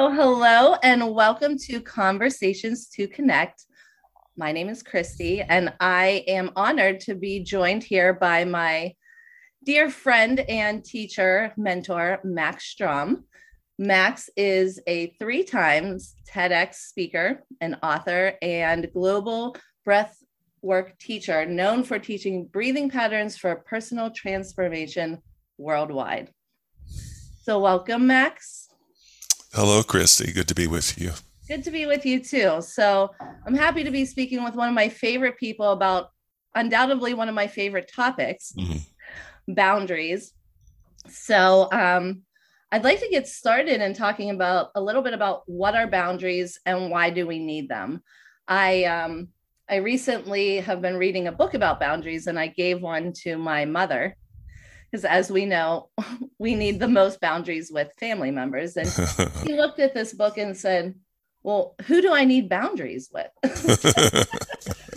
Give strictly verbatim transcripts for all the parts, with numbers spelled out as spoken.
So hello and welcome to Conversations to Connect. My name is Christy and I am honored to be joined here by my dear friend and teacher mentor, Max Strom. Max is a three times TEDx speaker, an author, and global breathwork teacher known for teaching breathing patterns for personal transformation worldwide. So welcome, Max. Hello, Christy. Good to be with you. Good to be with you too. So I'm happy to be speaking with one of my favorite people about undoubtedly one of my favorite topics, mm-hmm. boundaries. So um, I'd like to get started in talking about a little bit about what are boundaries and why do we need them. I um, I recently have been reading a book about boundaries and I gave one to my mother. Because as we know, we need the most boundaries with family members. And she looked at this book and said, well, who do I need boundaries with?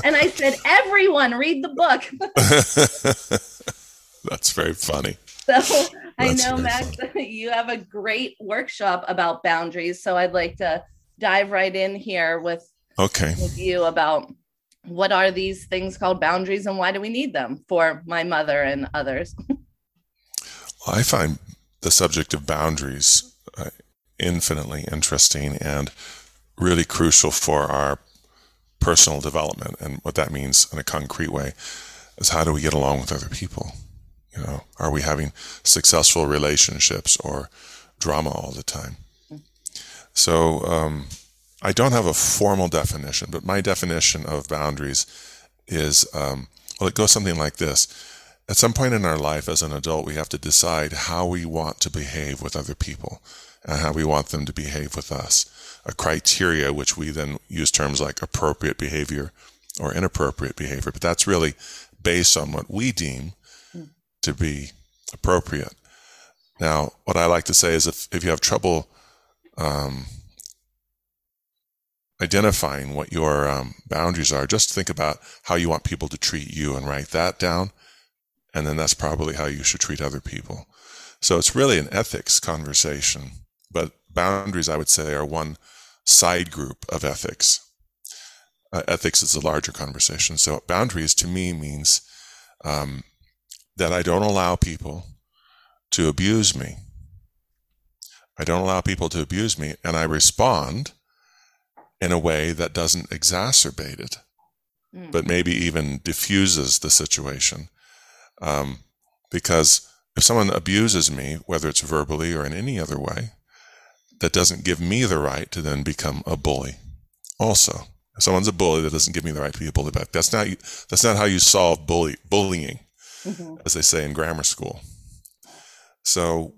And I said, everyone, read the book. That's very funny. So That's I know, Max, funny. You have a great workshop about boundaries. So I'd like to dive right in here with, okay. with you about what are these things called boundaries and why do we need them for my mother and others? I find the subject of boundaries uh, infinitely interesting and really crucial for our personal development. And what that means in a concrete way is how do we get along with other people? You know, are we having successful relationships or drama all the time? So um, I don't have a formal definition, but my definition of boundaries is, um, well, it goes something like this. At some point in our life as an adult, we have to decide how we want to behave with other people and how we want them to behave with us. A criteria, which we then use terms like appropriate behavior or inappropriate behavior, but that's really based on what we deem to be appropriate. Now, what I like to say is if, if you have trouble um, identifying what your um, boundaries are, just think about how you want people to treat you and write that down. And then that's probably how you should treat other people. So it's really an ethics conversation, but boundaries, I would say, are one side group of ethics. Uh, ethics is a larger conversation. So boundaries to me means um, that I don't allow people to abuse me. I don't allow people to abuse me, and I respond in a way that doesn't exacerbate it, mm. but maybe even diffuses the situation. Um, because if someone abuses me, whether it's verbally or in any other way, that doesn't give me the right to then become a bully. Also, if someone's a bully, that doesn't give me the right to be a bully back. That's not, that's not how you solve bully, bullying, mm-hmm. as they say in grammar school. So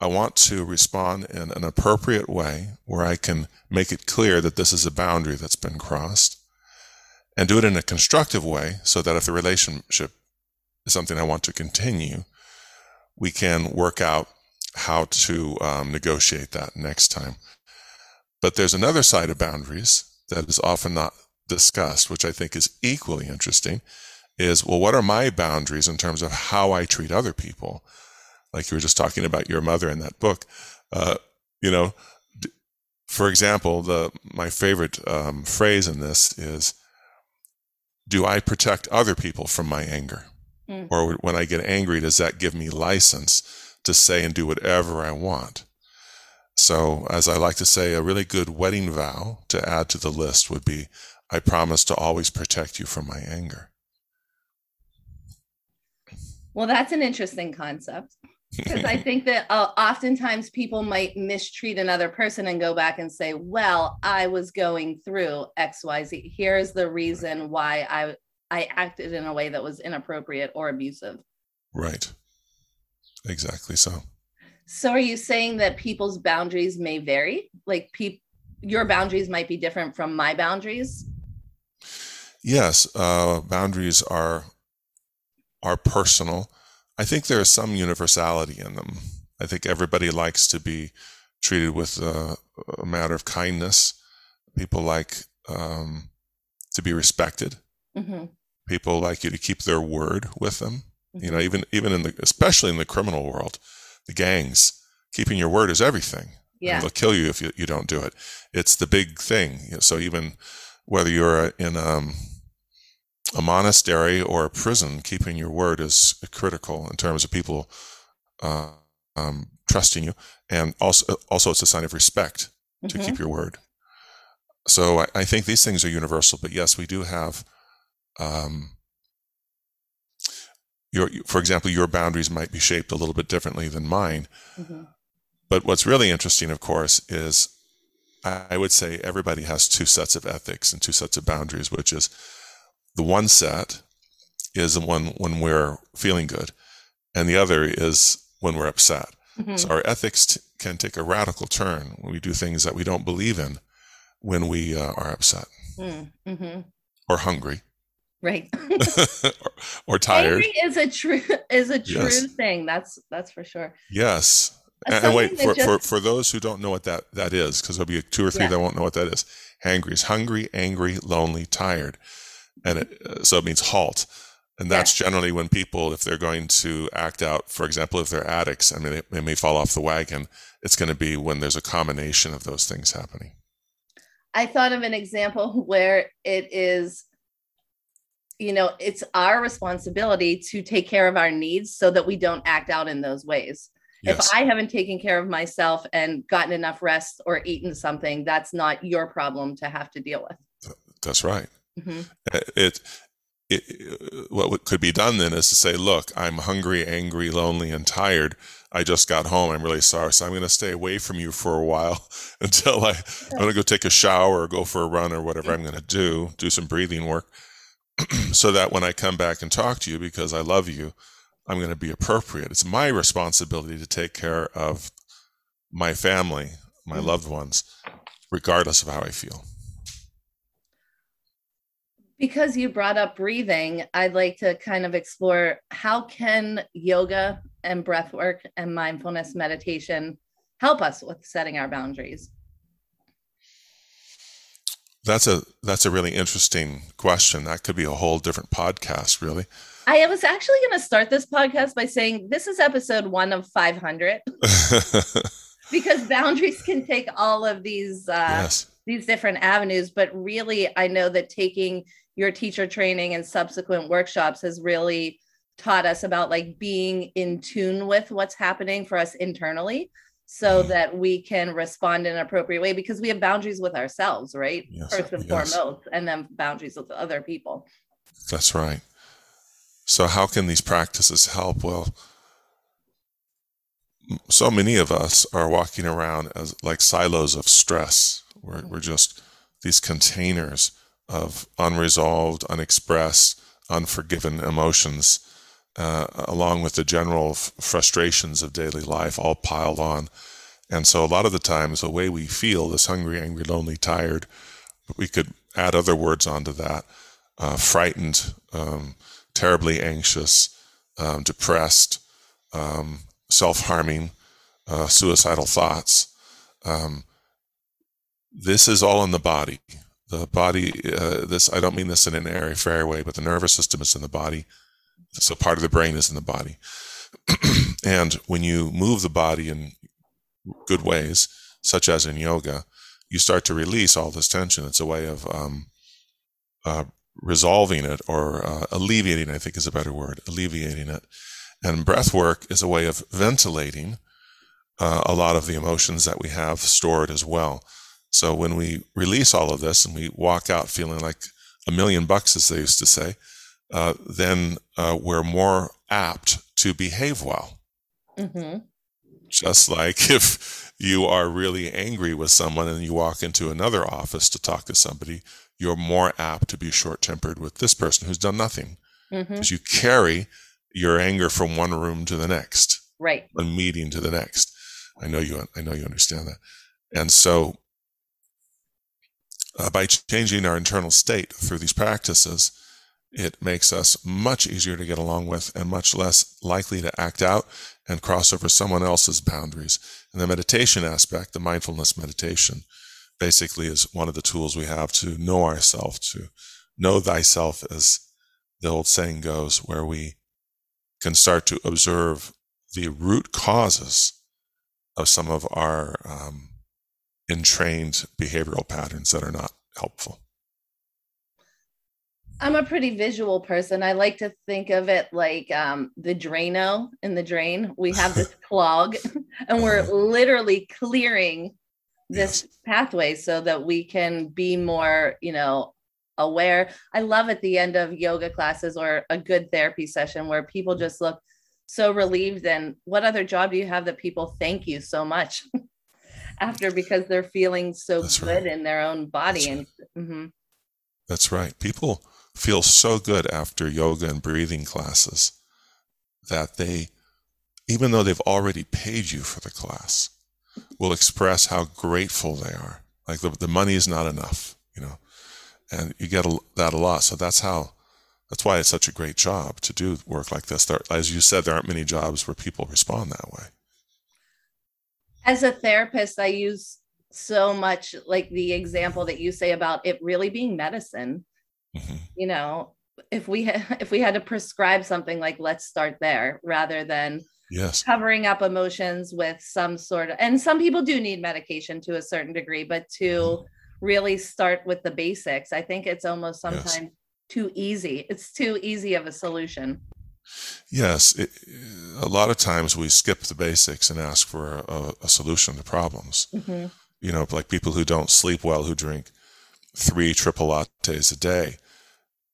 I want to respond in an appropriate way where I can make it clear that this is a boundary that's been crossed and do it in a constructive way so that if the relationship is something I want to continue, we can work out how to um, negotiate that next time. But there's another side of boundaries that is often not discussed, which I think is equally interesting, is, well, what are my boundaries in terms of how I treat other people? Like you were just talking about your mother in that book. Uh, you know, for example, the my favorite um, phrase in this is, do I protect other people from my anger? Or when I get angry, does that give me license to say and do whatever I want? So as I like to say, a really good wedding vow to add to the list would be, I promise to always protect you from my anger. Well, that's an interesting concept, because I think that uh, oftentimes people might mistreat another person and go back and say, well, I was going through X Y Z. Here's the reason why I I acted in a way that was inappropriate or abusive. Right. Exactly so. So are you saying that people's boundaries may vary? Like pe- your boundaries might be different from my boundaries? Yes. Uh, boundaries are, are personal. I think there is some universality in them. I think everybody likes to be treated with a, a matter of kindness. People like um, to be respected. Mm-hmm. People like you to keep their word with them, mm-hmm. you know, even, even in the, especially in the criminal world, the gangs, keeping your word is everything. Yeah. And they'll kill you if you, you don't do it. It's the big thing. So even whether you're in um, a monastery or a prison, keeping your word is critical in terms of people uh, um, trusting you. And also, also it's a sign of respect to mm-hmm. keep your word. So I, I think these things are universal. But yes, we do have... Um, your, for example, your boundaries might be shaped a little bit differently than mine. Mm-hmm. But what's really interesting, of course, is I would say everybody has two sets of ethics and two sets of boundaries, which is the one set is the one when we're feeling good, and the other is when we're upset. Mm-hmm. So our ethics t- can take a radical turn when we do things that we don't believe in when we uh, are upset mm-hmm. or hungry. Right. or, or tired. Angry is a true is a true yes. thing. That's that's for sure. Yes. And, and wait, for, just... for for those who don't know what that, that is, because there'll be two or three yeah. that won't know what that is. Hangry is hungry, angry, lonely, tired. And it, so it means halt. And that's yeah. generally when people, if they're going to act out, for example, if they're addicts, I mean, they, they may fall off the wagon. It's going to be when there's a combination of those things happening. I thought of an example where it is, you know, it's our responsibility to take care of our needs so that we don't act out in those ways. Yes. If I haven't taken care of myself and gotten enough rest or eaten something, that's not your problem to have to deal with. That's right. Mm-hmm. It, it, it, what could be done then is to say, look, I'm hungry, angry, lonely, and tired. I just got home. I'm really sorry. So I'm going to stay away from you for a while until I, I'm going to go take a shower or go for a run or whatever I'm going to do, do some breathing work. So that when I come back and talk to you, because I love you, I'm going to be appropriate. It's my responsibility to take care of my family, my mm-hmm. loved ones, regardless of how I feel. Because you brought up breathing, I'd like to kind of explore how can yoga and breath work and mindfulness meditation help us with setting our boundaries? That's a that's a really interesting question. That could be a whole different podcast, really. I was actually going to start this podcast by saying this is episode one of five hundred, because boundaries can take all of these uh, yes. these different avenues. But really, I know that taking your teacher training and subsequent workshops has really taught us about like being in tune with what's happening for us internally, so that we can respond in an appropriate way, because we have boundaries with ourselves, right? Yes, first and yes. foremost, and then boundaries with other people. That's right. So how can these practices help? Well, so many of us are walking around as like silos of stress. We're, we're just these containers of unresolved, unexpressed, unforgiven emotions, Uh, along with the general f- frustrations of daily life all piled on. And so a lot of the times the way we feel, this hungry, angry, lonely, tired, we could add other words onto that, uh, frightened, um, terribly anxious, um, depressed, um, self-harming, uh, suicidal thoughts. Um, this is all in the body. The body, uh, this I don't mean this in an airy, fair way, but the nervous system is in the body. So part of the brain is in the body. And when you move the body in good ways, such as in yoga, you start to release all this tension. It's a way of um, uh, resolving it or uh, alleviating, I think is a better word, alleviating it. And breath work is a way of ventilating uh, a lot of the emotions that we have stored as well. So when we release all of this and we walk out feeling like a million bucks, as they used to say, Uh, then uh, we're more apt to behave well. Mm-hmm. Just like if you are really angry with someone and you walk into another office to talk to somebody, you're more apt to be short-tempered with this person who's done nothing. Mm-hmm. Because you carry your anger from one room to the next. Right. One meeting to the next. I know you, I know you understand that. And so uh, by changing our internal state through these practices, it makes us much easier to get along with and much less likely to act out and cross over someone else's boundaries. And the meditation aspect, the mindfulness meditation, basically is one of the tools we have to know ourselves, to know thyself, as the old saying goes, where we can start to observe the root causes of some of our um, and trained behavioral patterns that are not helpful. I'm a pretty visual person. I like to think of it like um, the Drano in the drain. We have this clog and we're literally clearing this yes. pathway so that we can be more, you know, aware. I love at the end of yoga classes or a good therapy session where people just look so relieved. And what other job do you have that people thank you so much after, because they're feeling so That's good right. in their own body. That's and right. Mm-hmm. That's right. People feel so good after yoga and breathing classes that they, even though they've already paid you for the class, will express how grateful they are. Like the, the money is not enough, you know, and you get a, that a lot. So that's how, that's why it's such a great job to do work like this. There, as you said, there aren't many jobs where people respond that way. As a therapist, I use so much like the example that you say about it really being medicine. Mm-hmm. You know, if we ha- if we had to prescribe something, like let's start there rather than yes. covering up emotions with some sort of, and some people do need medication to a certain degree, but to mm-hmm. really start with the basics. I think it's almost sometimes yes. too easy. It's too easy of a solution. Yes. It, a lot of times we skip the basics and ask for a, a solution to problems, mm-hmm. you know, like people who don't sleep well, who drink three triple lattes a day.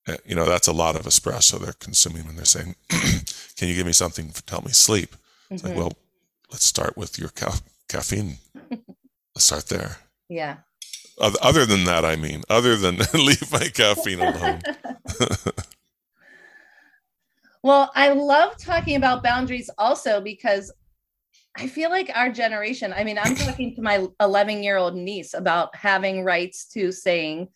Uh, you know, that's a lot of espresso they're consuming when they're saying, can you give me something to help me sleep? Mm-hmm. It's like, well, let's start with your ca- caffeine. Let's start there. Yeah. Other than that, I mean, other than leave my caffeine alone. Well, I love talking about boundaries also because I feel like our generation, I mean, I'm talking to my eleven-year-old niece about having rights to saying,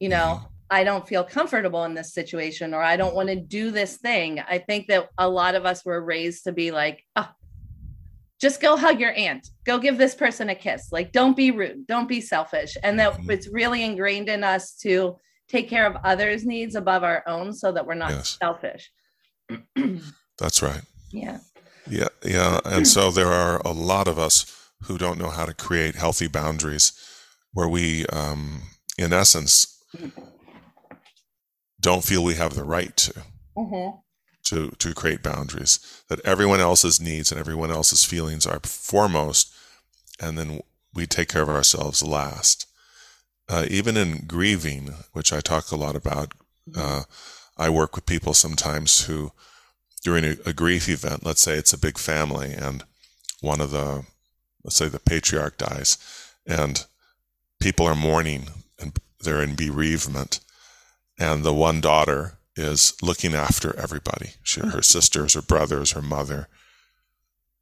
you know, I don't feel comfortable in this situation, or I don't want to do this thing. I think that a lot of us were raised to be like, oh, just go hug your aunt, go give this person a kiss. Like, don't be rude, don't be selfish. And that it's really ingrained in us to take care of others' needs above our own so that we're not yes. selfish. That's right. Yeah. Yeah. Yeah. And so there are a lot of us who don't know how to create healthy boundaries where we, um, in essence, don't feel we have the right to, mm-hmm. to, to create boundaries, that everyone else's needs and everyone else's feelings are foremost. And then we take care of ourselves last. Uh, even in grieving, which I talk a lot about, uh, I work with people sometimes who, during a, a grief event, let's say it's a big family and one of the, let's say the patriarch dies and people are mourning and they're in bereavement. And the one daughter is looking after everybody, she, her sisters, her brothers, her mother,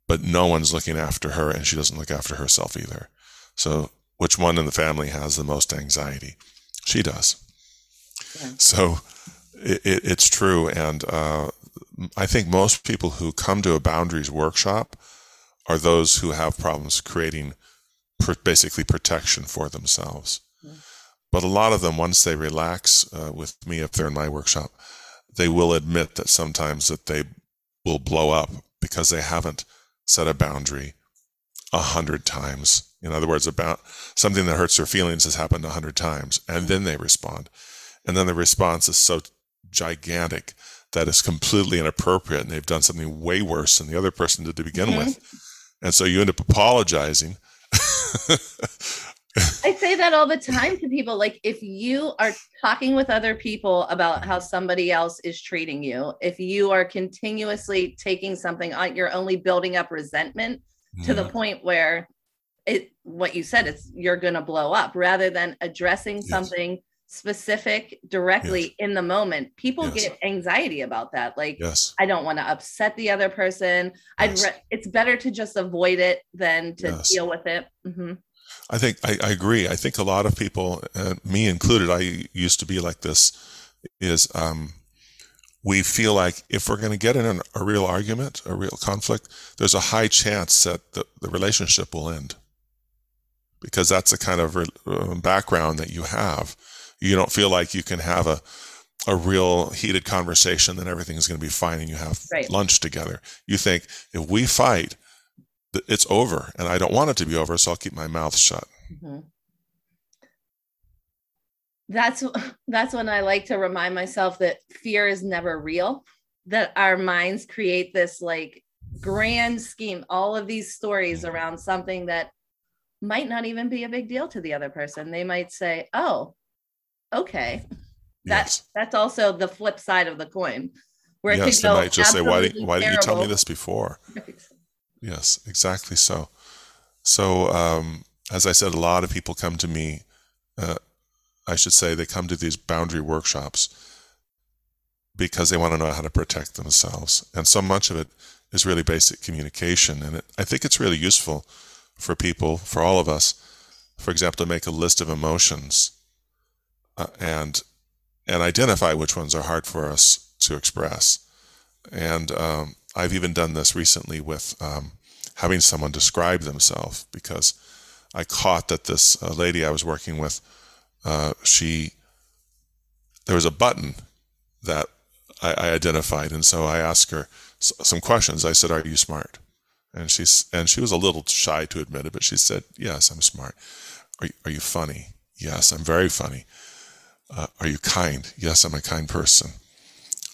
but no one's looking after her and she doesn't look after herself either. So which one in the family has the most anxiety? She does. Yeah. So it, it, it's true. And, uh, I think most people who come to a boundaries workshop are those who have problems creating pr- basically protection for themselves. Mm-hmm. But a lot of them, once they relax uh, with me if they're in my workshop, they will admit that sometimes that they will blow up because they haven't set a boundary a hundred times. In other words, about something that hurts their feelings has happened a hundred times, and mm-hmm. then they respond. And then the response is so gigantic that is completely inappropriate, and they've done something way worse than the other person did to begin mm-hmm. with. And so you end up apologizing. I say that all the time to people. Like, if you are talking with other people about how somebody else is treating you, if you are continuously taking something on, you're only building up resentment mm-hmm. to the point where it, what you said, it's, you're going to blow up rather than addressing yes. something specific directly yes. in the moment. People yes. get anxiety about that. Like, yes. I don't want to upset the other person. Yes. I'd re- it's better to just avoid it than to yes. deal with it. Mm-hmm. I think I, I agree. I think a lot of people, uh, me included, I used to be like this, is um, we feel like if we're going to get in an, a real argument, a real conflict, there's a high chance that the, the relationship will end, because that's the kind of re- background that you have. You don't feel like you can have a a real heated conversation and everything's going to be fine and you have right. lunch together. You think, if we fight, it's over, and I don't want it to be over, so I'll keep my mouth shut. Mm-hmm. That's that's when I like to remind myself that fear is never real, that our minds create this like grand scheme, all of these stories around something that might not even be a big deal to the other person. They might say, oh, okay. That's, yes. That's also the flip side of the coin. Where it yes, could they might just say, why didn't, why didn't you tell me this before? Right. Yes, exactly so. So um, as I said, a lot of people come to me, uh, I should say they come to these boundary workshops because they want to know how to protect themselves. And so much of it is really basic communication. And it, I think it's really useful for people, for all of us, for example, to make a list of emotions uh, and and identify which ones are hard for us to express. And um, I've even done this recently with um, having someone describe themselves, because I caught that this uh, lady I was working with, uh, she, there was a button that I, I identified. And so I asked her s- some questions. I said, are you smart? And she, and she was a little shy to admit it, but she said, yes, I'm smart. Are you, are you funny? Yes, I'm very funny. Uh, are you kind? Yes, I'm a kind person.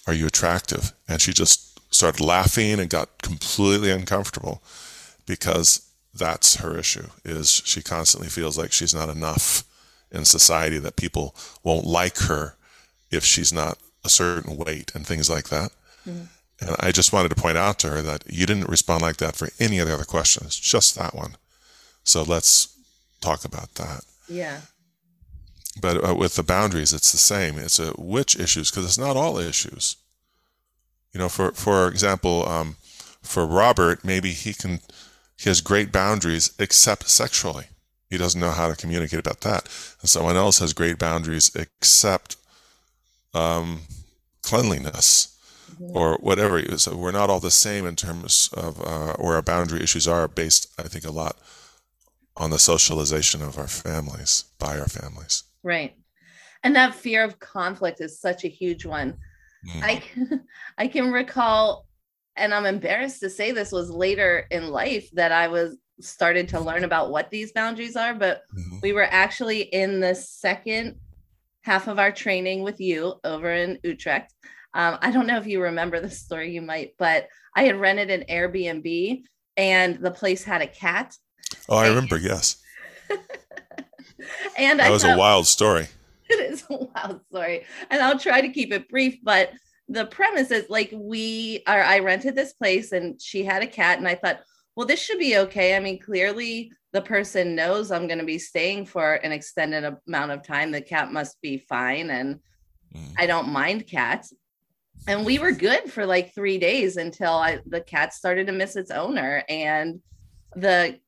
Are you attractive? And she just started laughing and got completely uncomfortable, because that's her issue, is she constantly feels like she's not enough in society, that people won't like her if she's not a certain weight and things like that. Mm-hmm. And I just wanted to point out to her that you didn't respond like that for any of the other questions, just that one. So let's talk about that. Yeah. But uh, with the boundaries, it's the same. It's a, which issues, because it's not all issues. You know, for, for example, um, for Robert, maybe he can, he has great boundaries except sexually. He doesn't know how to communicate about that. And someone else has great boundaries except um, cleanliness. Or whatever it is. So we're not all the same in terms of uh, where our boundary issues are based, I think, a lot on the socialization of our families, by our families. Right. And that fear of conflict is such a huge one. Mm. I can, I can recall, and I'm embarrassed to say this was later in life that I was started to learn about what these boundaries are, but mm-hmm. we were actually in the second half of our training with you over in Utrecht. Um, I don't know if you remember this story, you might, but I had rented an Airbnb and the place had a cat. Oh, I and, remember. Yes. and That I was thought, a wild story. It is a wild story. And I'll try to keep it brief, but the premise is like we are, I rented this place and she had a cat, and I thought, well, this should be okay. I mean, clearly the person knows I'm going to be staying for an extended amount of time. The cat must be fine. And mm. I don't mind cats. And we were good for like three days until I, the cat started to miss its owner, and the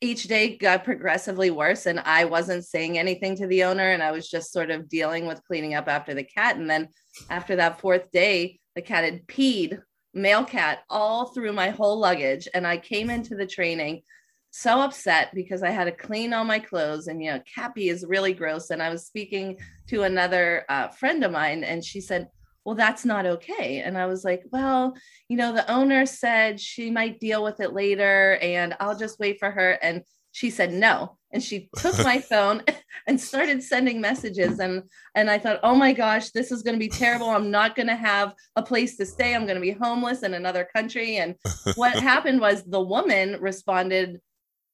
each day got progressively worse, and I wasn't saying anything to the owner, and I was just sort of dealing with cleaning up after the cat. And then after that fourth day, the cat had peed, male cat, all through my whole luggage. And I came into the training so upset because I had to clean all my clothes, and, you know, cat pee is really gross. And I was speaking to another uh, friend of mine, and she said, well, that's not okay. And I was like, well, you know, the owner said she might deal with it later, and I'll just wait for her. And she said no. And she took my phone and started sending messages. And, and I thought, oh my gosh, this is going to be terrible. I'm not going to have a place to stay. I'm going to be homeless in another country. And what happened was the woman responded,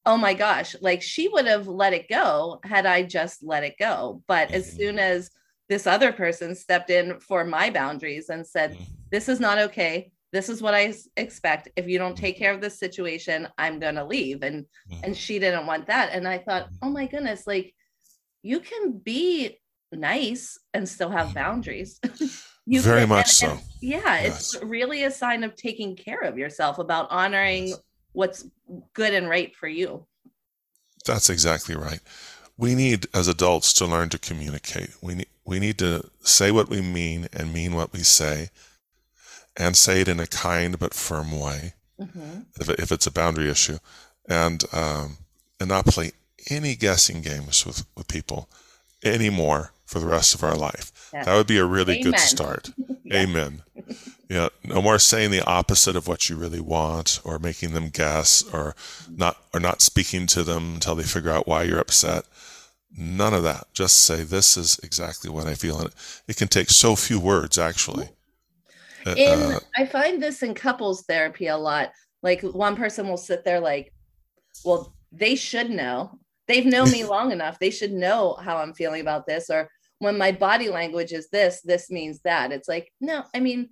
oh my gosh, like she would have let it go had I just let it go. But as soon as this other person stepped in for my boundaries and said, this is not okay. This is what I expect. If you don't take care of this situation, I'm going to leave. And, and she didn't want that. And I thought, oh my goodness, like you can be nice and still have boundaries. you Very can, much and, so. And yeah. Yes. It's really a sign of taking care of yourself, about honoring what's good and right for you. That's exactly right. We need, as adults, to learn to communicate. We need, we need to say what we mean and mean what we say, and say it in a kind but firm way, mm-hmm. if, if it's a boundary issue, and um, and not play any guessing games with, with people anymore for the rest of our life. Yes. That would be a really Amen. Good start. Amen. Yeah, no more saying the opposite of what you really want, or making them guess, or not or not speaking to them until they figure out why you're upset. None of that. Just say, this is exactly what I feel. And it can take so few words, actually. In, uh, I find this in couples therapy a lot. Like, one person will sit there like, well, they should know. They've known me long enough. They should know how I'm feeling about this. Or when my body language is this, this means that. It's like, no, I mean,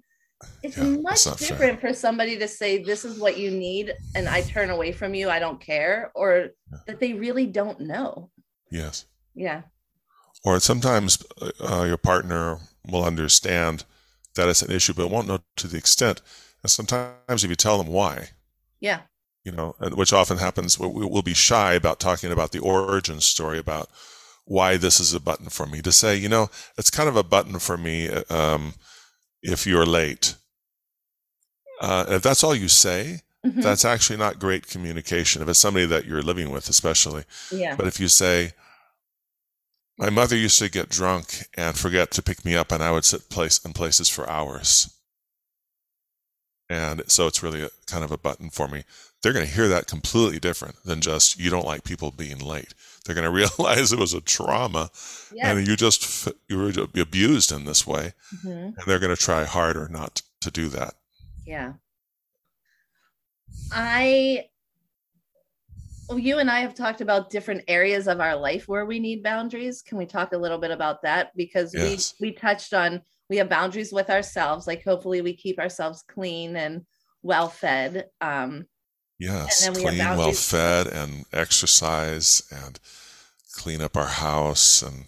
it's yeah, much different fair. for somebody to say, this is what you need, and I turn away from you, I don't care, or yeah. that they really don't know. Yes. Yeah. Or sometimes uh, your partner will understand that it's an issue, but won't know to the extent. And sometimes if you tell them why, yeah, you know, which often happens, we'll be shy about talking about the origin story about why this is a button for me. To say, you know, it's kind of a button for me um, if you're late. Uh, if that's all you say, mm-hmm. that's actually not great communication. If it's somebody that you're living with, especially. Yeah. But if you say, my mother used to get drunk and forget to pick me up, and I would sit place in places for hours. And so it's really a, kind of a button for me. They're going to hear that completely different than just, you don't like people being late. They're going to realize it was a trauma, yeah. and you just you were abused in this way, mm-hmm. and they're going to try harder not to do that. Yeah. I, well, you and I have talked about different areas of our life where we need boundaries. Can we talk a little bit about that? Because yes. we, we touched on, we have boundaries with ourselves. Like, hopefully we keep ourselves clean and well-fed. Um, yes, and then we clean, have boundaries, well-fed, and exercise, and clean up our house, and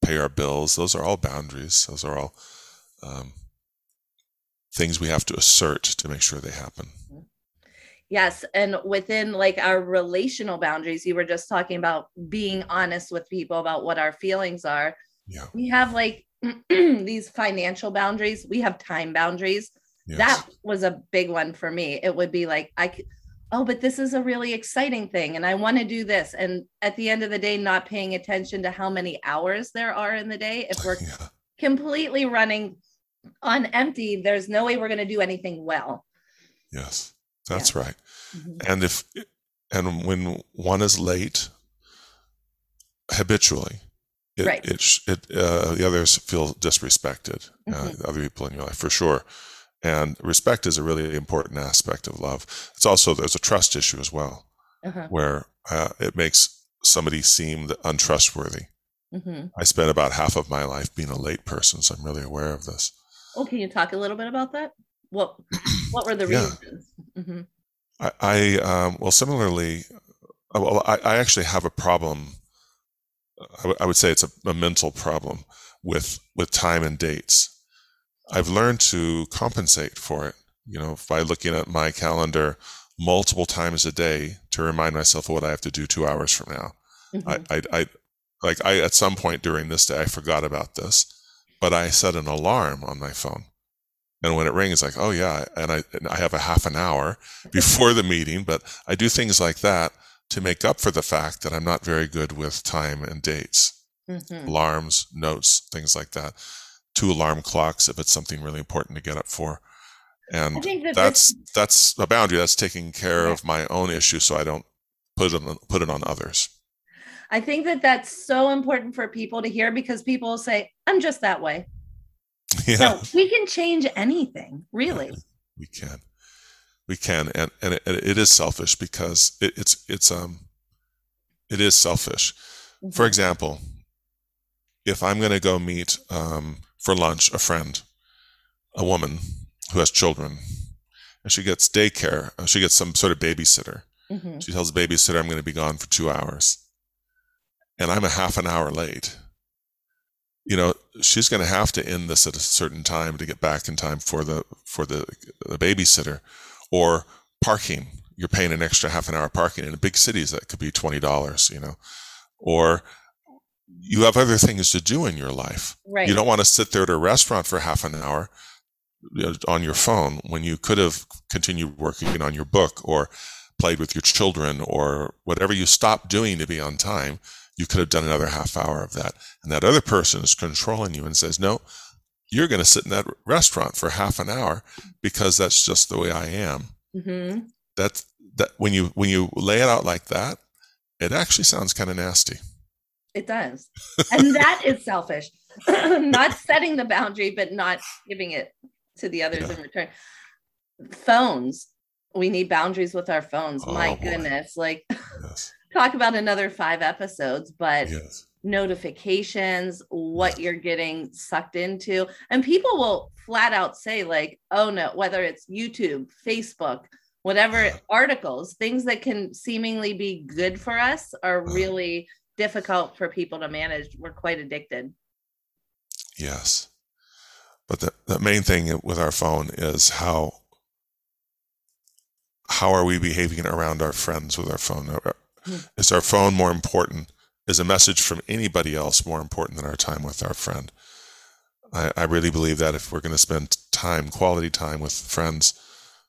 pay our bills. Those are all boundaries. Those are all um, things we have to assert to make sure they happen. Yes. And within like our relational boundaries, you were just talking about being honest with people about what our feelings are. Yeah. We have like these financial boundaries. We have time boundaries. Yes. That was a big one for me. It would be like, I could, oh, but this is a really exciting thing, and I want to do this. And at the end of the day, not paying attention to how many hours there are in the day. If we're yeah. completely running on empty, there's no way we're going to do anything well. Yes. That's yeah. right. Mm-hmm. And if, and when one is late habitually, it, right. it, it, uh, the others feel disrespected, mm-hmm. uh, other people in your life for sure. And respect is a really important aspect of love. It's also, there's a trust issue as well, uh-huh. where uh, it makes somebody seem untrustworthy. Mm-hmm. I spent about half of my life being a late person, so I'm really aware of this. Well, can you talk a little bit about that? What what were the reasons? Yeah. Mm-hmm. I, I um, well, similarly, well, I, I actually have a problem. I, w- I would say it's a, a mental problem with with time and dates. I've learned to compensate for it, you know, by looking at my calendar multiple times a day to remind myself of what I have to do two hours from now. Mm-hmm. I, I, I like I at some point during this day I forgot about this, but I set an alarm on my phone. And when it rings, like, oh yeah, and I and I have a half an hour before the meeting, but I do things like that to make up for the fact that I'm not very good with time and dates, mm-hmm. alarms, notes, things like that. Two alarm clocks if it's something really important to get up for, and that that's that's a boundary. That's taking care yeah. of my own issue, so I don't put it on, put it on others. I think that that's so important for people to hear, because people say, "I'm just that way." Yeah. No, we can change anything, really. Yeah, we can, we can, and and it, it is selfish because it, it's it's um, it is selfish. Mm-hmm. For example, if I'm going to go meet um for lunch a friend, a woman who has children, and she gets daycare, she gets some sort of babysitter. Mm-hmm. She tells the babysitter, "I'm going to be gone for two hours," and I'm a half an hour late. You know, she's going to have to end this at a certain time to get back in time for the for the, the babysitter. Or parking, you're paying an extra half an hour parking. In big cities, that could be twenty dollars, you know. Or you have other things to do in your life. Right. You don't want to sit there at a restaurant for half an hour on your phone when you could have continued working on your book or played with your children or whatever you stopped doing to be on time. You could have done another half hour of that. And that other person is controlling you and says, no, you're going to sit in that restaurant for half an hour because that's just the way I am. Mm-hmm. That's that when you when you lay it out like that, it actually sounds kind of nasty. It does. And that is selfish. Not setting the boundary, but not giving it to the others yeah. in return. Phones. We need boundaries with our phones. Oh, My boy. goodness. Like yes. talk about another five episodes, but yes. notifications, what you're getting sucked into. And people will flat out say like, oh no, whether it's YouTube, Facebook, whatever yeah. articles, things that can seemingly be good for us are uh-huh. really difficult for people to manage. We're quite addicted. Yes. But the, the main thing with our phone is how, how are we behaving around our friends with our phone? Is our phone more important? Is a message from anybody else more important than our time with our friend? I, I really believe that if we're going to spend time, quality time with friends,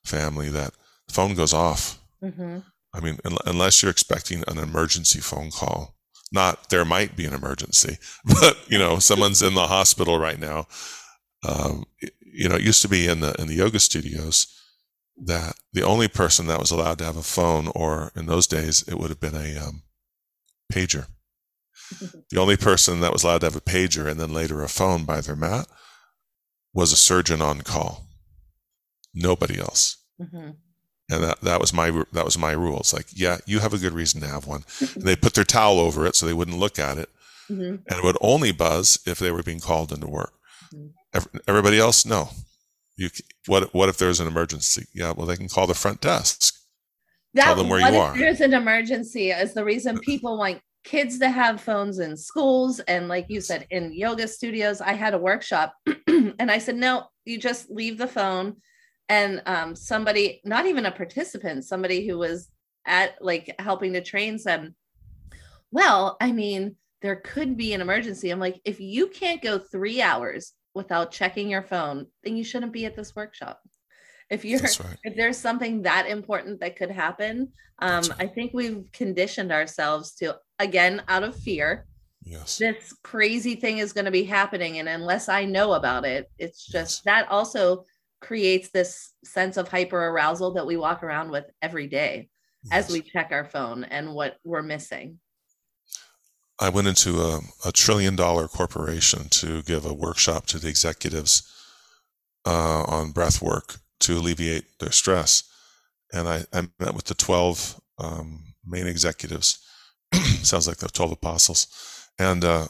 family, that the phone goes off. Mm-hmm. I mean, un- unless you're expecting an emergency phone call, not there might be an emergency, but you know, someone's in the hospital right now. Um, you know, it used to be in the, in the yoga studios that the only person that was allowed to have a phone, or in those days, it would have been a um, pager. The only person that was allowed to have a pager and then later a phone by their mat was a surgeon on call. Nobody else. Mm-hmm. And that, that was my that was my rule. It's like, yeah, you have a good reason to have one. And they put their towel over it so they wouldn't look at it. Mm-hmm. And it would only buzz if they were being called into work. Mm-hmm. Everybody else, no. You what what if there's an emergency? Yeah, well, they can call the front desk. That, tell them where what you if are. There's an emergency is the reason people like kids to have phones in schools, and like you said, in yoga studios. I had a workshop and I said, no, you just leave the phone. And um, somebody, not even a participant, somebody who was at like helping to train them. Well, I mean, there could be an emergency. I'm like, if you can't go three hours without checking your phone, then you shouldn't be at this workshop. If you're, right. if there's something that important that could happen, um, right. I think we've conditioned ourselves to, again, out of fear, yes. this crazy thing is going to be happening. And unless I know about it, it's just yes. that also creates this sense of hyper arousal that we walk around with every day yes. as we check our phone and what we're missing. I went into a, a trillion dollar corporation to give a workshop to the executives uh, on breath work to alleviate their stress. And I, I met with the twelve um, main executives. Sounds like the twelve apostles. And uh,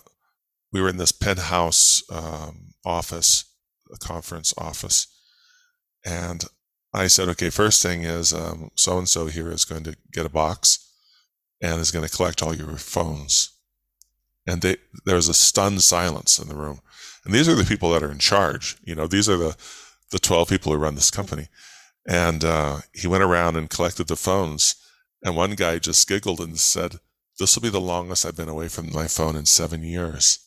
we were in this penthouse um, office, a conference office. And I said, okay, first thing is um, so-and-so here is going to get a box and is going to collect all your phones. And they, there was a stunned silence in the room. And these are the people that are in charge. You know, these are the the twelve people who run this company. And uh, he went around and collected the phones. And one guy just giggled and said, this will be the longest I've been away from my phone in seven years.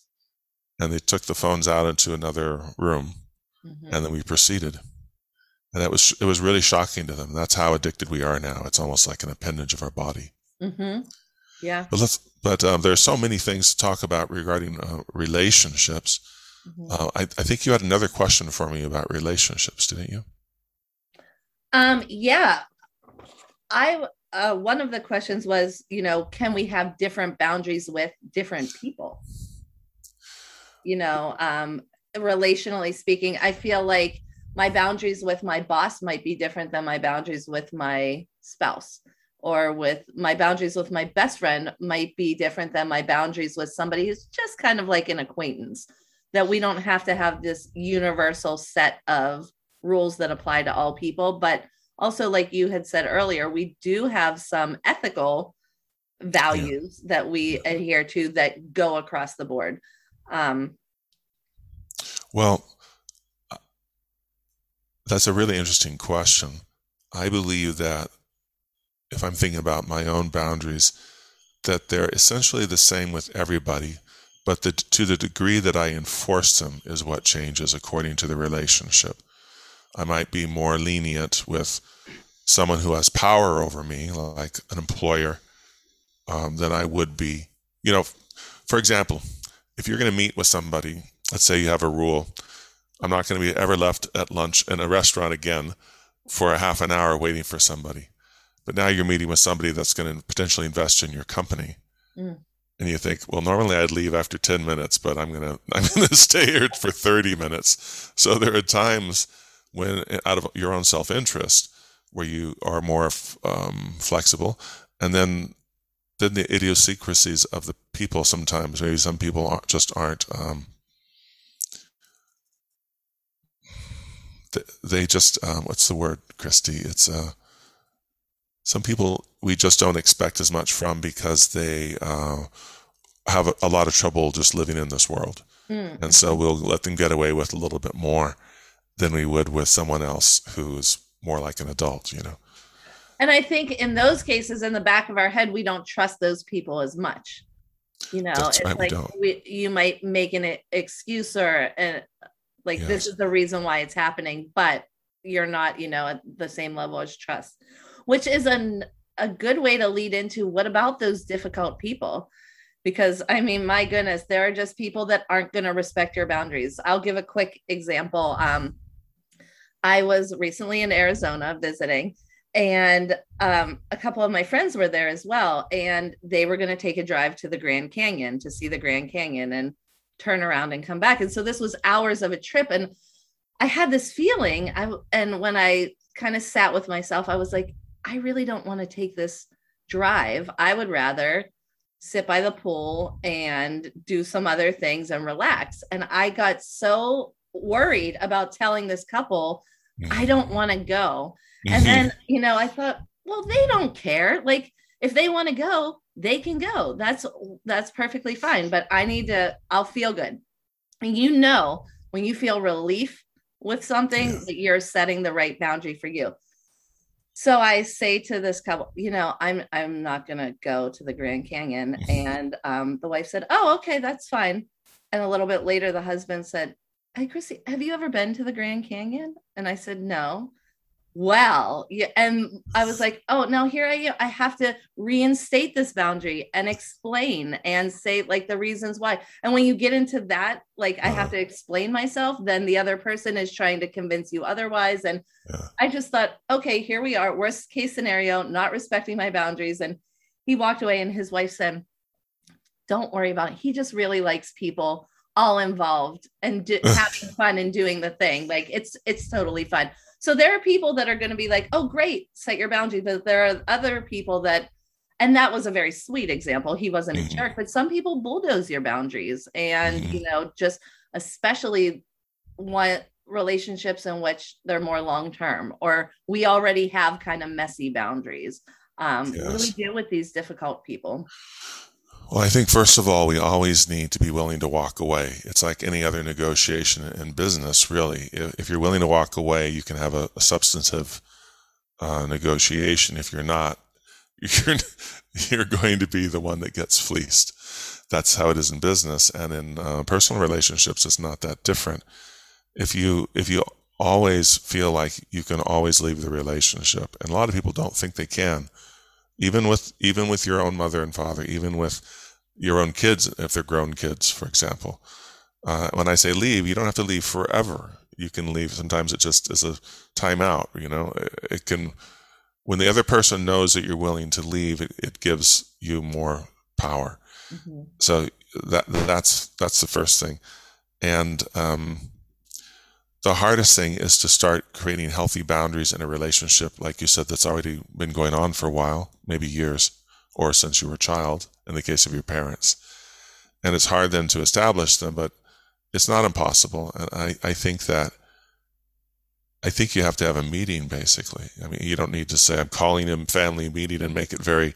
And they took the phones out into another room. Mm-hmm. And then we proceeded. And that was, it was really shocking to them. That's how addicted we are now. It's almost like an appendage of our body. Mm-hmm. Yeah. But let's, but um, there are so many things to talk about regarding uh, relationships. Mm-hmm. Uh, I, I think you had another question for me about relationships, didn't you? Um, yeah. I, uh, one of the questions was, you know, can we have different boundaries with different people? You know, um, relationally speaking, I feel like my boundaries with my boss might be different than my boundaries with my spouse, or with my boundaries with my best friend might be different than my boundaries with somebody who's just kind of like an acquaintance. That we don't have to have this universal set of rules that apply to all people. But also, like you had said earlier, we do have some ethical values yeah. that we yeah. adhere to that go across the board. Um, well, that's a really interesting question. I believe that if I'm thinking about my own boundaries, that they're essentially the same with everybody. But the, to the degree that I enforce them is what changes according to the relationship. I might be more lenient with someone who has power over me, like an employer, um, than I would be. You know, for example, if you're going to meet with somebody, let's say you have a rule, I'm not going to be ever left at lunch in a restaurant again for a half an hour waiting for somebody. But now you're meeting with somebody that's going to potentially invest in your company. Mm. And you think, well, normally I'd leave after ten minutes, but I'm going to I'm going to stay here for thirty minutes. So there are times when, out of your own self-interest, where you are more um, flexible. And then then the idiosyncrasies of the people sometimes. Maybe some people aren't, just aren't... Um, they just... Um, what's the word, Christy? It's... Uh, some people we just don't expect as much from because they uh, have a, a lot of trouble just living in this world. Mm. And so we'll let them get away with a little bit more than we would with someone else who's more like an adult, you know? And I think in those cases, in the back of our head, we don't trust those people as much, you know? That's it's right, like we don't. We, you might make an excuse or uh, like, yes. This is the reason why it's happening, but you're not, you know, at the same level as trust. Which is an, a good way to lead into what about those difficult people? Because, I mean, my goodness, there are just people that aren't going to respect your boundaries. I'll give a quick example. Um, I was recently in Arizona visiting, and um, a couple of my friends were there as well. And they were going to take a drive to the Grand Canyon to see the Grand Canyon and turn around and come back. And so this was hours of a trip. And I had this feeling. I, and when I kind of sat with myself, I was like, I really don't want to take this drive. I would rather sit by the pool and do some other things and relax. And I got so worried about telling this couple, I don't want to go. Mm-hmm. And then, you know, I thought, well, they don't care. Like, if they want to go, they can go. That's, that's perfectly fine, but I need to, I'll feel good. And you know, when you feel relief with something, yeah. that you're setting the right boundary for you. So I say to this couple, you know, I'm I'm not going to go to the Grand Canyon. And um, the wife said, oh, okay, that's fine. And a little bit later, the husband said, hey, Christy, have you ever been to the Grand Canyon? And I said, no. Well, yeah. And I was like, oh, no, here I am. I have to reinstate this boundary and explain and say like the reasons why. And when you get into that, like I have to explain myself, then the other person is trying to convince you otherwise. And yeah. I just thought, okay, here we are. Worst case scenario, not respecting my boundaries. And he walked away and his wife said, don't worry about it. He just really likes people all involved and do- having fun and doing the thing. Like it's, it's totally fun. So there are people that are going to be like, oh, great, set your boundary. But there are other people that, and that was a very sweet example. He wasn't mm-hmm. a jerk, but some people bulldoze your boundaries. And, mm-hmm. you know, just especially what relationships in which they're more long-term, or we already have kind of messy boundaries. Um, yes. What do we do with these difficult people? Well, I think, first of all, we always need to be willing to walk away. It's like any other negotiation in business, really. If you're willing to walk away, you can have a, a substantive uh, negotiation. If you're not, you're, you're going to be the one that gets fleeced. That's how it is in business. And in uh, personal relationships, it's not that different. If you, if you always feel like you can always leave the relationship, and a lot of people don't think they can, even with even with your own mother and father, even with your own kids, if they're grown kids, for example. Uh, when I say leave, you don't have to leave forever. You can leave. Sometimes it just is a timeout. You know, it, it can. When the other person knows that you're willing to leave, it, it gives you more power. Mm-hmm. So that that's that's the first thing, and um, the hardest thing is to start creating healthy boundaries in a relationship, like you said, that's already been going on for a while, maybe years, or since you were a child, in the case of your parents. And it's hard then to establish them, but it's not impossible. And I, I think that, I think you have to have a meeting, basically. I mean, you don't need to say, I'm calling a family meeting and make it very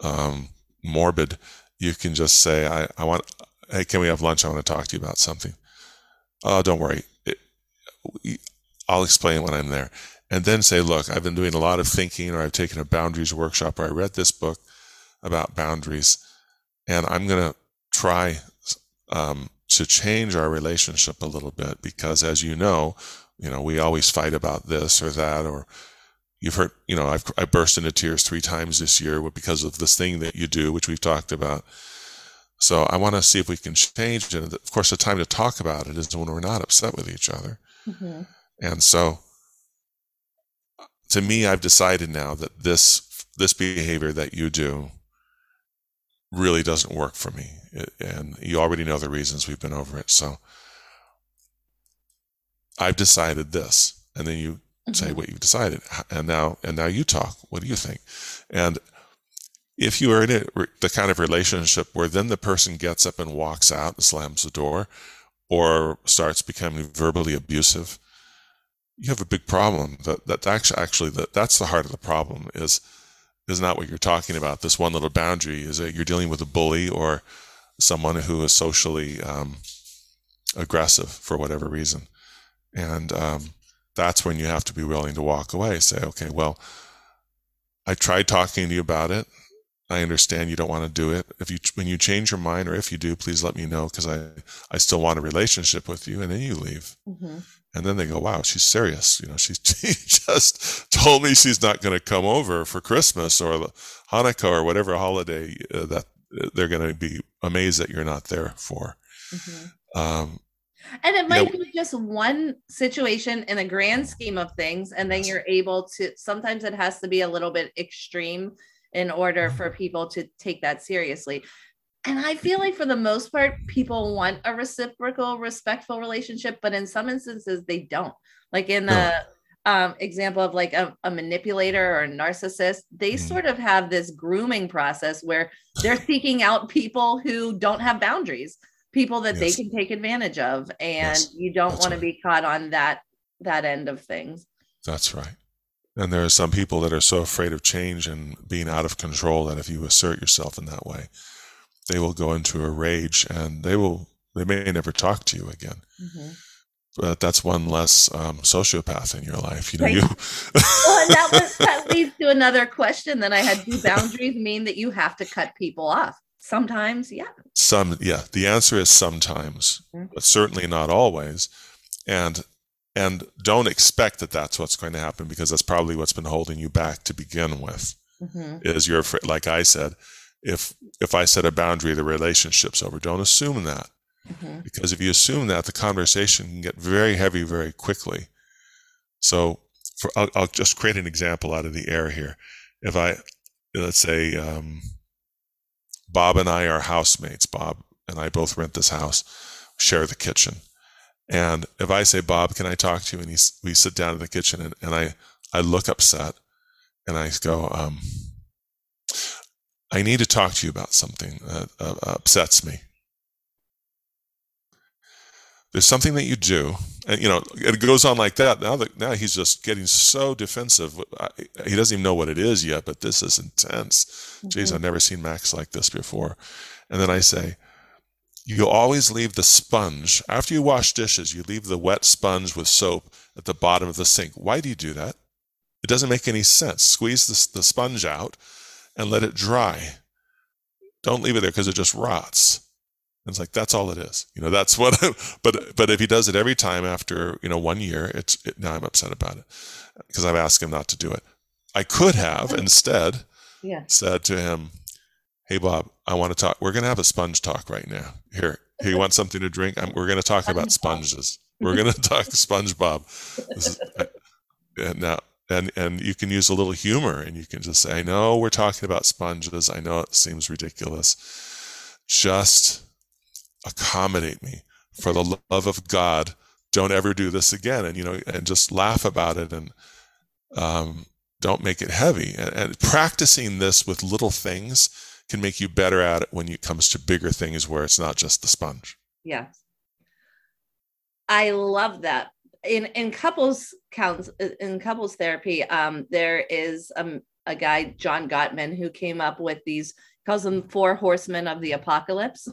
um, morbid. You can just say, I, I want, hey, can we have lunch? I want to talk to you about something. Oh, don't worry. I'll explain when I'm there. And then say, look, I've been doing a lot of thinking, or I've taken a boundaries workshop, or I read this book about boundaries, and I'm going to try um, to change our relationship a little bit, because as you know, you know, we always fight about this or that, or you've heard, you know, I've, I burst into tears three times this year because of this thing that you do, which we've talked about. So I want to see if we can change it. And of course, the time to talk about it is when we're not upset with each other. Mm-hmm. And so to me, I've decided now that this, this behavior that you do really doesn't work for me. It, and you already know the reasons, we've been over it. So I've decided this. And then you mm-hmm. say what you've decided. And now, and now you talk, what do you think? And if you are in a, the kind of relationship where then the person gets up and walks out and slams the door or starts becoming verbally abusive, you have a big problem. That, that actually, actually that, that's the heart of the problem is, is not what you're talking about. This one little boundary is that you're dealing with a bully or someone who is socially um, aggressive for whatever reason. And um, that's when you have to be willing to walk away. Say, okay, well, I tried talking to you about it. I understand you don't want to do it. If you, when you change your mind, or if you do, please let me know, because I, I still want a relationship with you. And then you leave. Mm-hmm. And then they go, wow, she's serious. You know, she, she just told me she's not going to come over for Christmas or Hanukkah or whatever holiday uh, that they're going to be amazed that you're not there for. Mm-hmm. Um, and it might you know, be just one situation in the grand scheme of things. And then you're able to, sometimes it has to be a little bit extreme in order for people to take that seriously. And I feel like for the most part, people want a reciprocal, respectful relationship, but in some instances they don't. Like in the um, example of like a, a manipulator or a narcissist, they sort of have this grooming process where they're seeking out people who don't have boundaries, people that yes. they can take advantage of. And yes. you don't want right. to be caught on that, that end of things. That's right. And there are some people that are so afraid of change and being out of control that if you assert yourself in that way, they will go into a rage and they will, they may never talk to you again. Mm-hmm. But that's one less um, sociopath in your life. You know, right. you. Well, and that, was, that leads to another question that I had. Do boundaries mean that you have to cut people off? Sometimes, yeah. Some, yeah. The answer is sometimes, mm-hmm. but certainly not always. And And don't expect that that's what's going to happen, because that's probably what's been holding you back to begin with. Mm-hmm. Is you're afraid, like I said, if if I set a boundary, the relationship's over. Don't assume that, mm-hmm. because if you assume that, the conversation can get very heavy very quickly. So, for, I'll, I'll just create an example out of the air here. If I, let's say, um, Bob and I are housemates. Bob and I both rent this house, share the kitchen. And if I say, Bob, can I talk to you? And he, we sit down in the kitchen and, and I, I look upset and I go, um, I need to talk to you about something that uh, upsets me. There's something that you do. And, you know, it goes on like that. Now that now he's just getting so defensive. I, he doesn't even know what it is yet, but this is intense. Mm-hmm. Geez, I've never seen Max like this before. And then I say, you always leave the sponge. After you wash dishes, you leave the wet sponge with soap at the bottom of the sink. Why do you do that? It doesn't make any sense. Squeeze the, the sponge out and let it dry. Don't leave it there because it just rots. And it's like, that's all it is. You know, that's what, I, but, but if he does it every time after, you know, one year, it's, it, now I'm upset about it because I've asked him not to do it. I could have instead yeah. said to him, hey, Bob, I want to talk. We're going to have a sponge talk right now. Here, here you want something to drink? I'm, we're going to talk about sponges. We're going to talk SpongeBob. This is, I, and now, and and you can use a little humor, and you can just say, I know we're talking about sponges. I know it seems ridiculous. Just accommodate me. For the love of God, don't ever do this again. And, you know, and just laugh about it and um, don't make it heavy. And, and practicing this with little things can make you better at it when it comes to bigger things where it's not just the sponge. Yeah. I love that. In, in couples counts, in couples therapy, um, there is um, a guy, John Gottman, who came up with these, calls them four horsemen of the apocalypse.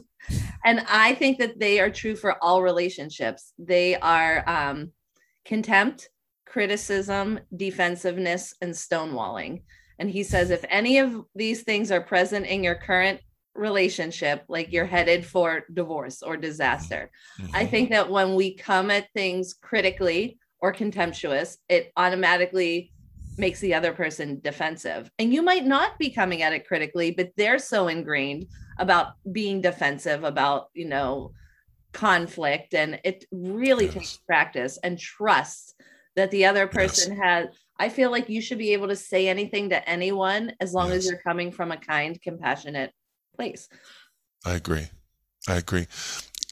And I think that they are true for all relationships. They are um, contempt, criticism, defensiveness, and stonewalling. And he says, if any of these things are present in your current relationship, like you're headed for divorce or disaster. Mm-hmm. I think that when we come at things critically or contemptuous, it automatically makes the other person defensive. And you might not be coming at it critically, but they're so ingrained about being defensive, about, you know, conflict. And it really yes. takes practice and trust that the other person yes. has. I feel like you should be able to say anything to anyone as long yes. as you're coming from a kind, compassionate place. I agree. I agree.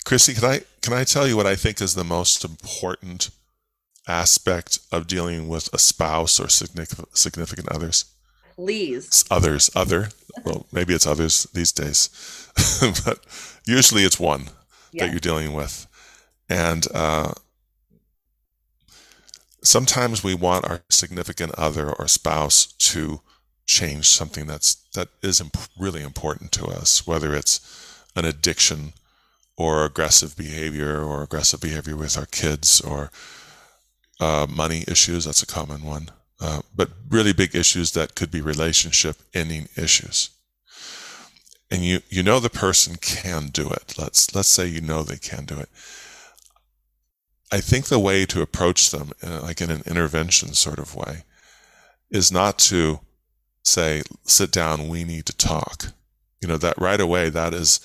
Christy, can I can I tell you what I think is the most important aspect of dealing with a spouse or significant significant others? Please. Others, other. Well, maybe it's others these days, but usually it's one yeah. that you're dealing with. And uh, sometimes we want our significant other or spouse to change something that's that is imp- really important to us, whether it's an addiction or aggressive behavior or aggressive behavior with our kids or uh, money issues. That's a common one. Uh, but really big issues that could be relationship ending issues. And you, you know, the person can do it. Let's, let's say, you know, they can do it. I think the way to approach them, uh, like in an intervention sort of way, is not to say, sit down, we need to talk. You know, that right away, that is,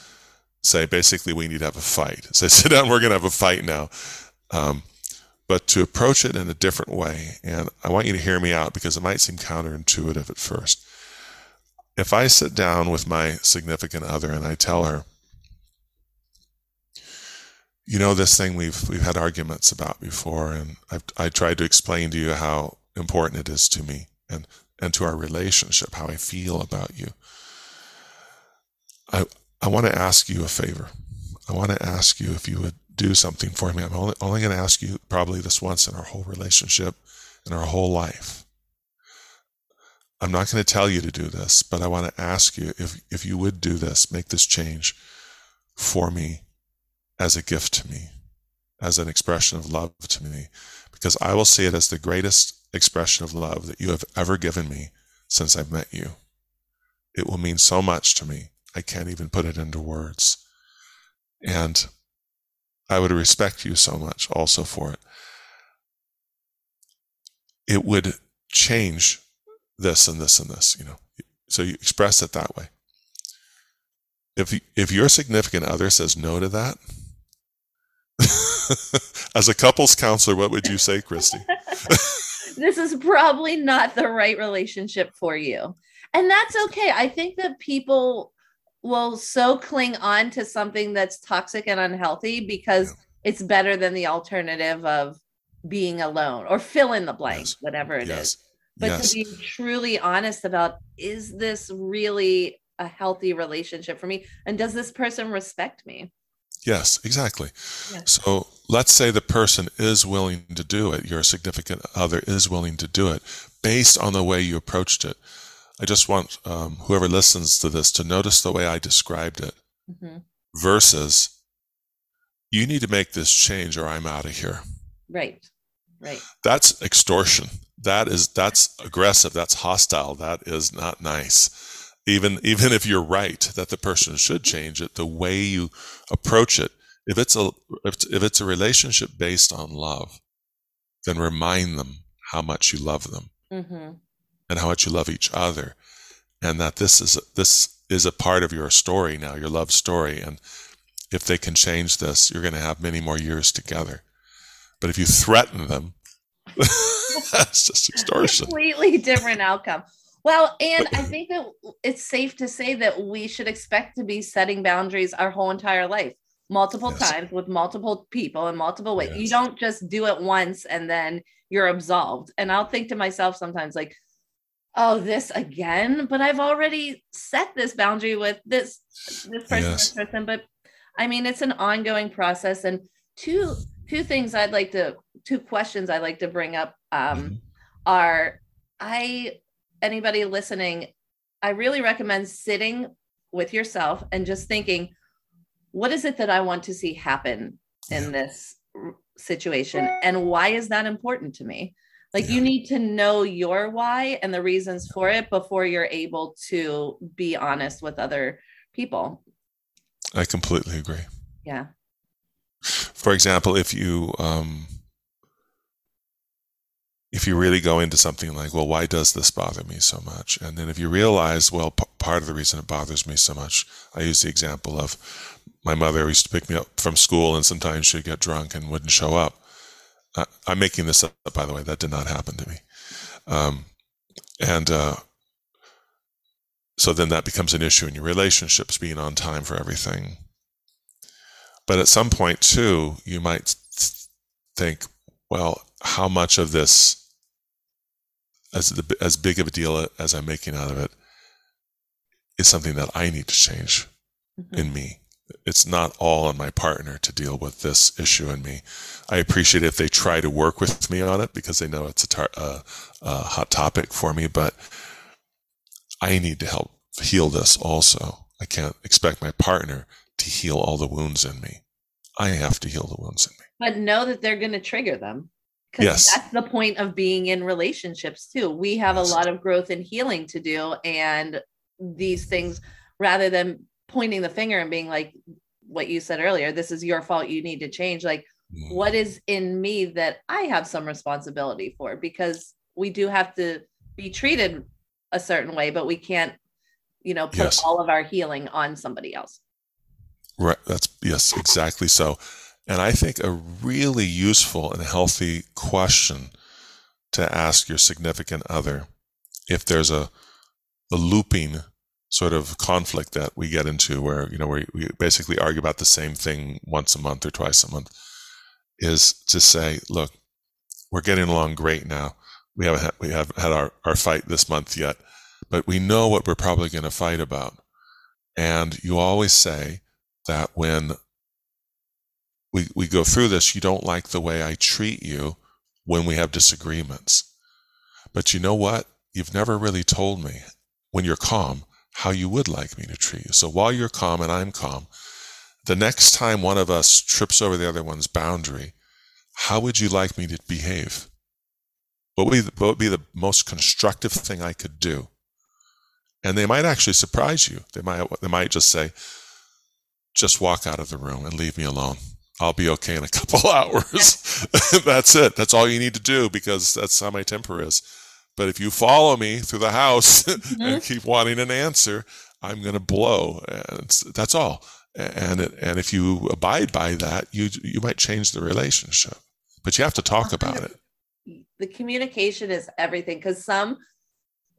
say, basically, we need to have a fight. Say, sit down, we're going to have a fight now. Um, but to approach it in a different way, and I want you to hear me out because it might seem counterintuitive at first. If I sit down with my significant other and I tell her, you know, this thing we've we've had arguments about before, and I've, I tried to explain to you how important it is to me and, and to our relationship, how I feel about you. I I want to ask you a favor. I want to ask you if you would do something for me. I'm only, only going to ask you probably this once in our whole relationship, in our whole life. I'm not going to tell you to do this, but I want to ask you if, if you would do this, make this change for me as a gift to me, as an expression of love to me, because I will see it as the greatest expression of love that you have ever given me since I've met you. It will mean so much to me. I can't even put it into words. And I would respect you so much also for it. It would change this and this and this, you know. So you express it that way. If you, if your significant other says no to that, as a couples counselor, what would you say, Christy? This is probably not the right relationship for you. And that's okay. I think that people will so cling on to something that's toxic and unhealthy because yeah. it's better than the alternative of being alone or fill in the blank, yes. whatever it yes. is. But yes. to be truly honest about, is this really a healthy relationship for me? And does this person respect me? Yes, exactly. Yes. So let's say the person is willing to do it. Your significant other is willing to do it based on the way you approached it. I just want um, whoever listens to this to notice the way I described it mm-hmm. versus you need to make this change or I'm out of here. Right. Right. That's extortion. That is, that's aggressive. That's hostile. That is not nice. Even, even if you're right that the person should change it, the way you approach it, if it's a, if, if it's a relationship based on love, then remind them how much you love them. Mm-hmm. And how much you love each other, and that this is this is a part of your story now, your love story. And if they can change this, you're going to have many more years together. But if you threaten them, that's just extortion. Completely different outcome. Well, and I think that it's safe to say that we should expect to be setting boundaries our whole entire life, multiple yes. times with multiple people in multiple ways. Yes. You don't just do it once and then you're absolved. And I'll think to myself sometimes like, oh, this again, but I've already set this boundary with this, this person, yes. this person. But I mean, it's an ongoing process. And two, two things I'd like to, two questions I'd like to bring up um, mm-hmm. are, I, anybody listening, I really recommend sitting with yourself and just thinking, what is it that I want to see happen in yeah. this situation? And why is that important to me? Like yeah. you need to know your why and the reasons for it before you're able to be honest with other people. I completely agree. Yeah. For example, if you, um, if you really go into something like, well, why does this bother me so much? And then if you realize, well, p- part of the reason it bothers me so much, I use the example of my mother used to pick me up from school and sometimes she'd get drunk and wouldn't show up. Uh, I'm making this up, by the way. That did not happen to me. Um, and uh, so then that becomes an issue in your relationships, being on time for everything. But at some point, too, you might think, well, how much of this, as the, as big of a deal as I'm making out of it, is something that I need to change mm-hmm. in me. It's not all on my partner to deal with this issue in me. I appreciate if they try to work with me on it because they know it's a, tar- a, a hot topic for me, but I need to help heal this also. I can't expect my partner to heal all the wounds in me. I have to heal the wounds in me. But know that they're going to trigger them. Because yes. That's the point of being in relationships too. We have yes. a lot of growth and healing to do. And these things, rather than pointing the finger and being like what you said earlier, this is your fault, you need to change. Like mm. what is in me that I have some responsibility for? Because we do have to be treated a certain way, but we can't, you know, put yes. all of our healing on somebody else. Right. That's yes, exactly so. And I think a really useful and healthy question to ask your significant other, if there's a, a looping sort of conflict that we get into where, you know, where we basically argue about the same thing once a month or twice a month, is to say, look, we're getting along great now. We haven't had, we haven't had our, our fight this month yet, but we know what we're probably going to fight about. And you always say that when We we go through this, you don't like the way I treat you when we have disagreements. But you know what? You've never really told me, when you're calm, how you would like me to treat you. So while you're calm and I'm calm, the next time one of us trips over the other one's boundary, how would you like me to behave? What would be the, what would be the most constructive thing I could do? And they might actually surprise you. They might they might just say, just walk out of the room and leave me alone. I'll be okay in a couple hours. That's it. That's all you need to do, because that's how my temper is. But if you follow me through the house mm-hmm. and keep wanting an answer, I'm going to blow. And that's all. And and if you abide by that, you you might change the relationship. But you have to talk about it. The communication is everything, because some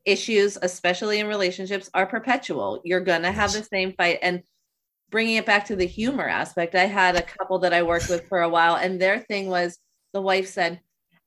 issues, especially in relationships, are perpetual. You're going to have yes. the same fight. And bringing it back to the humor aspect, I had a couple that I worked with for a while, and their thing was, the wife said,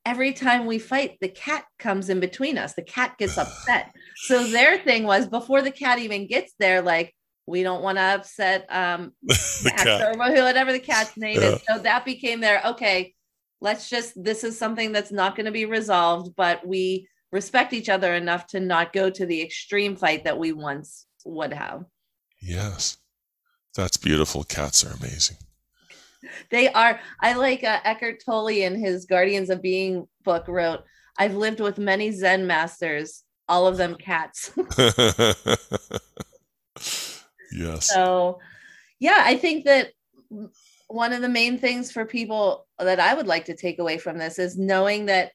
every time we fight, the cat comes in between us. The cat gets upset. So their thing was, before the cat even gets there, like, we don't want to upset um, Max or whatever the cat's name yeah. is. So that became their, okay, let's just, this is something that's not going to be resolved, but we respect each other enough to not go to the extreme fight that we once would have. Yes. That's beautiful. Cats are amazing. They are. I like uh, Eckhart Tolle in his Guardians of Being book wrote, I've lived with many Zen masters, all of them cats. Yes. So, yeah, I think that one of the main things for people that I would like to take away from this is knowing that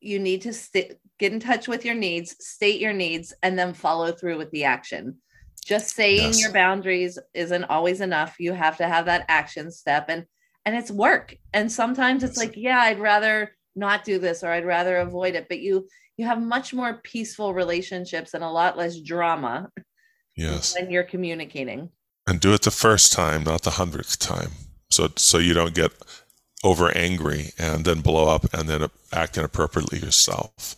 you need to st- get in touch with your needs, state your needs, and then follow through with the action. Just saying yes. your boundaries isn't always enough. You have to have that action step, and, and it's work. And sometimes it's like, yeah, I'd rather not do this, or I'd rather avoid it. But you, you have much more peaceful relationships and a lot less drama yes. when you're communicating. And do it the first time, not the hundredth time. So, so you don't get over angry and then blow up and then act inappropriately yourself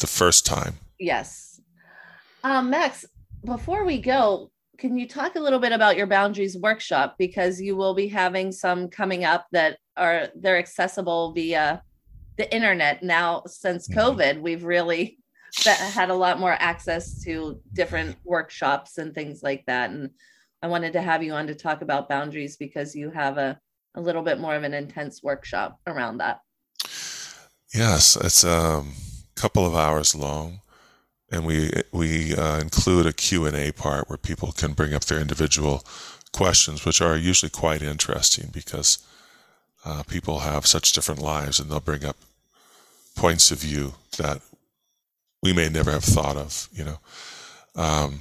the first time. Yes. Um, Max, before we go, can you talk a little bit about your boundaries workshop? Because you will be having some coming up that are, they're accessible via the internet. Now, since COVID, we've really had a lot more access to different workshops and things like that. And I wanted to have you on to talk about boundaries, because you have a, a little bit more of an intense workshop around that. Yes, it's a couple of hours long. And we we uh, include a Q and A part where people can bring up their individual questions, which are usually quite interesting, because uh, people have such different lives, and they'll bring up points of view that we may never have thought of, you know. Um,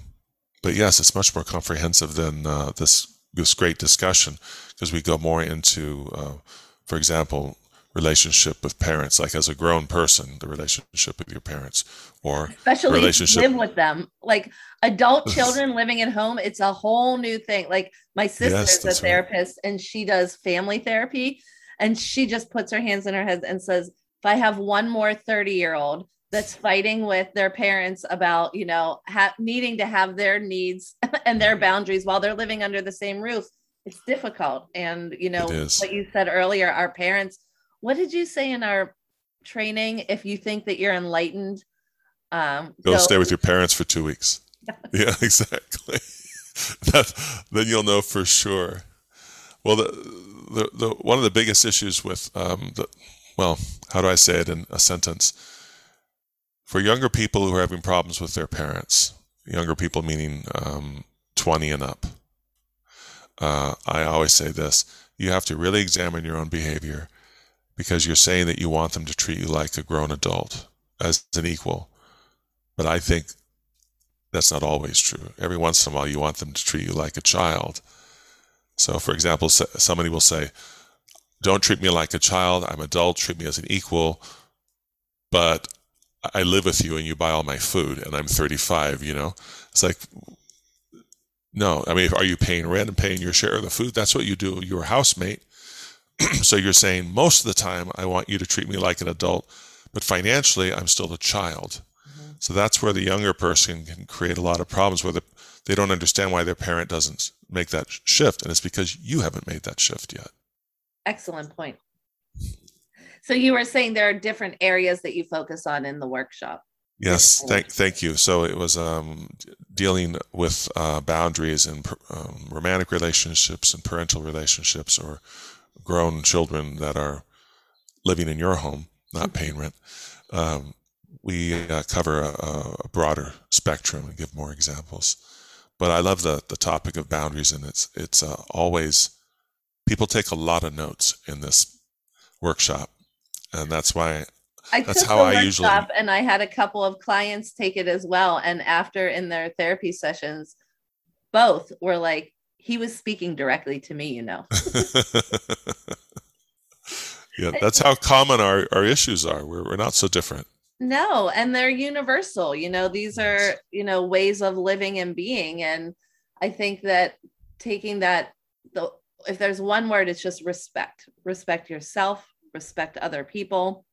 but yes, it's much more comprehensive than uh, this this great discussion, because we go more into, uh, for example, relationship with parents, like as a grown person, the relationship with your parents, or especially relationship if you live with them, like adult children living at home. It's a whole new thing. Like my sister's yes, a therapist, right. And she does family therapy, and she just puts her hands in her head and says, if I have one more thirty year old that's fighting with their parents about, you know, ha- needing to have their needs and their boundaries while they're living under the same roof, it's difficult. And, you know, what you said earlier, our parents, what did you say in our training? If you think that you're enlightened, um, go, go stay with your parents for two weeks. Yeah, exactly. that, then you'll know for sure. Well, the, the, the, one of the biggest issues with, um, the, well, how do I say it in a sentence? For younger people who are having problems with their parents, younger people meaning um, twenty and up, uh, I always say this, you have to really examine your own behavior, because you're saying that you want them to treat you like a grown adult, as an equal. But I think that's not always true. Every once in a while, you want them to treat you like a child. So, for example, somebody will say, don't treat me like a child, I'm adult, treat me as an equal, but I live with you and you buy all my food and I'm thirty-five, you know? It's like, no, I mean, are you paying rent and paying your share of the food? That's what you do, you're a housemate. So you're saying most of the time I want you to treat me like an adult, but financially I'm still a child. Mm-hmm. So that's where the younger person can create a lot of problems, where the, they don't understand why their parent doesn't make that shift. And it's because you haven't made that shift yet. Excellent point. So you were saying there are different areas that you focus on in the workshop. Yes, thank thank you. So it was um, dealing with uh, boundaries in um, romantic relationships and parental relationships, or grown children that are living in your home, not paying rent. Um, we uh, cover a, a broader spectrum and give more examples. But I love the the topic of boundaries, and it's it's uh, always, people take a lot of notes in this workshop, and that's why I that's took how the I usually. And I had a couple of clients take it as well, and after in their therapy sessions, both were like, "He was speaking directly to me," you know. Yeah, that's how common our, our issues are. We're we're not so different. No, and they're universal. You know, these are, you know, ways of living and being, and I think that taking that the. If there's one word, it's just respect. Respect yourself, respect other people.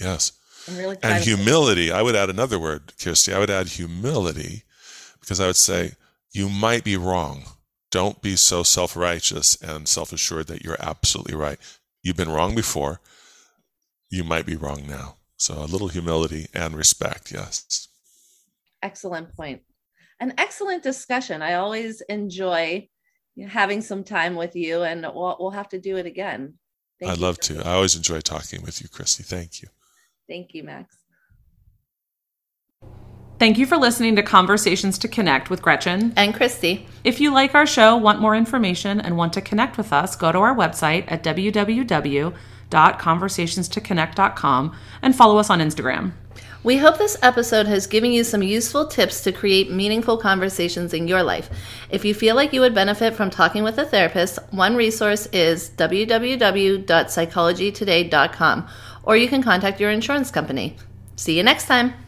Yes. And, really and humility. I would add another word, Christy. I would add humility, because I would say, you might be wrong. Don't be so self-righteous and self-assured that you're absolutely right. You've been wrong before. You might be wrong now. So a little humility and respect. Yes. Excellent point. An excellent discussion. I always enjoy having some time with you, and we'll, we'll have to do it again. Thank I'd love to. I always enjoy talking with you, Christy. Thank you. Thank you, Max. Thank you for listening to Conversations to Connect with Gretchen and Christy. If you like our show, want more information, and want to connect with us, go to our website at w w w dot conversations to connect dot com and follow us on Instagram. We hope this episode has given you some useful tips to create meaningful conversations in your life. If you feel like you would benefit from talking with a therapist, one resource is w w w dot psychology today dot com, or you can contact your insurance company. See you next time.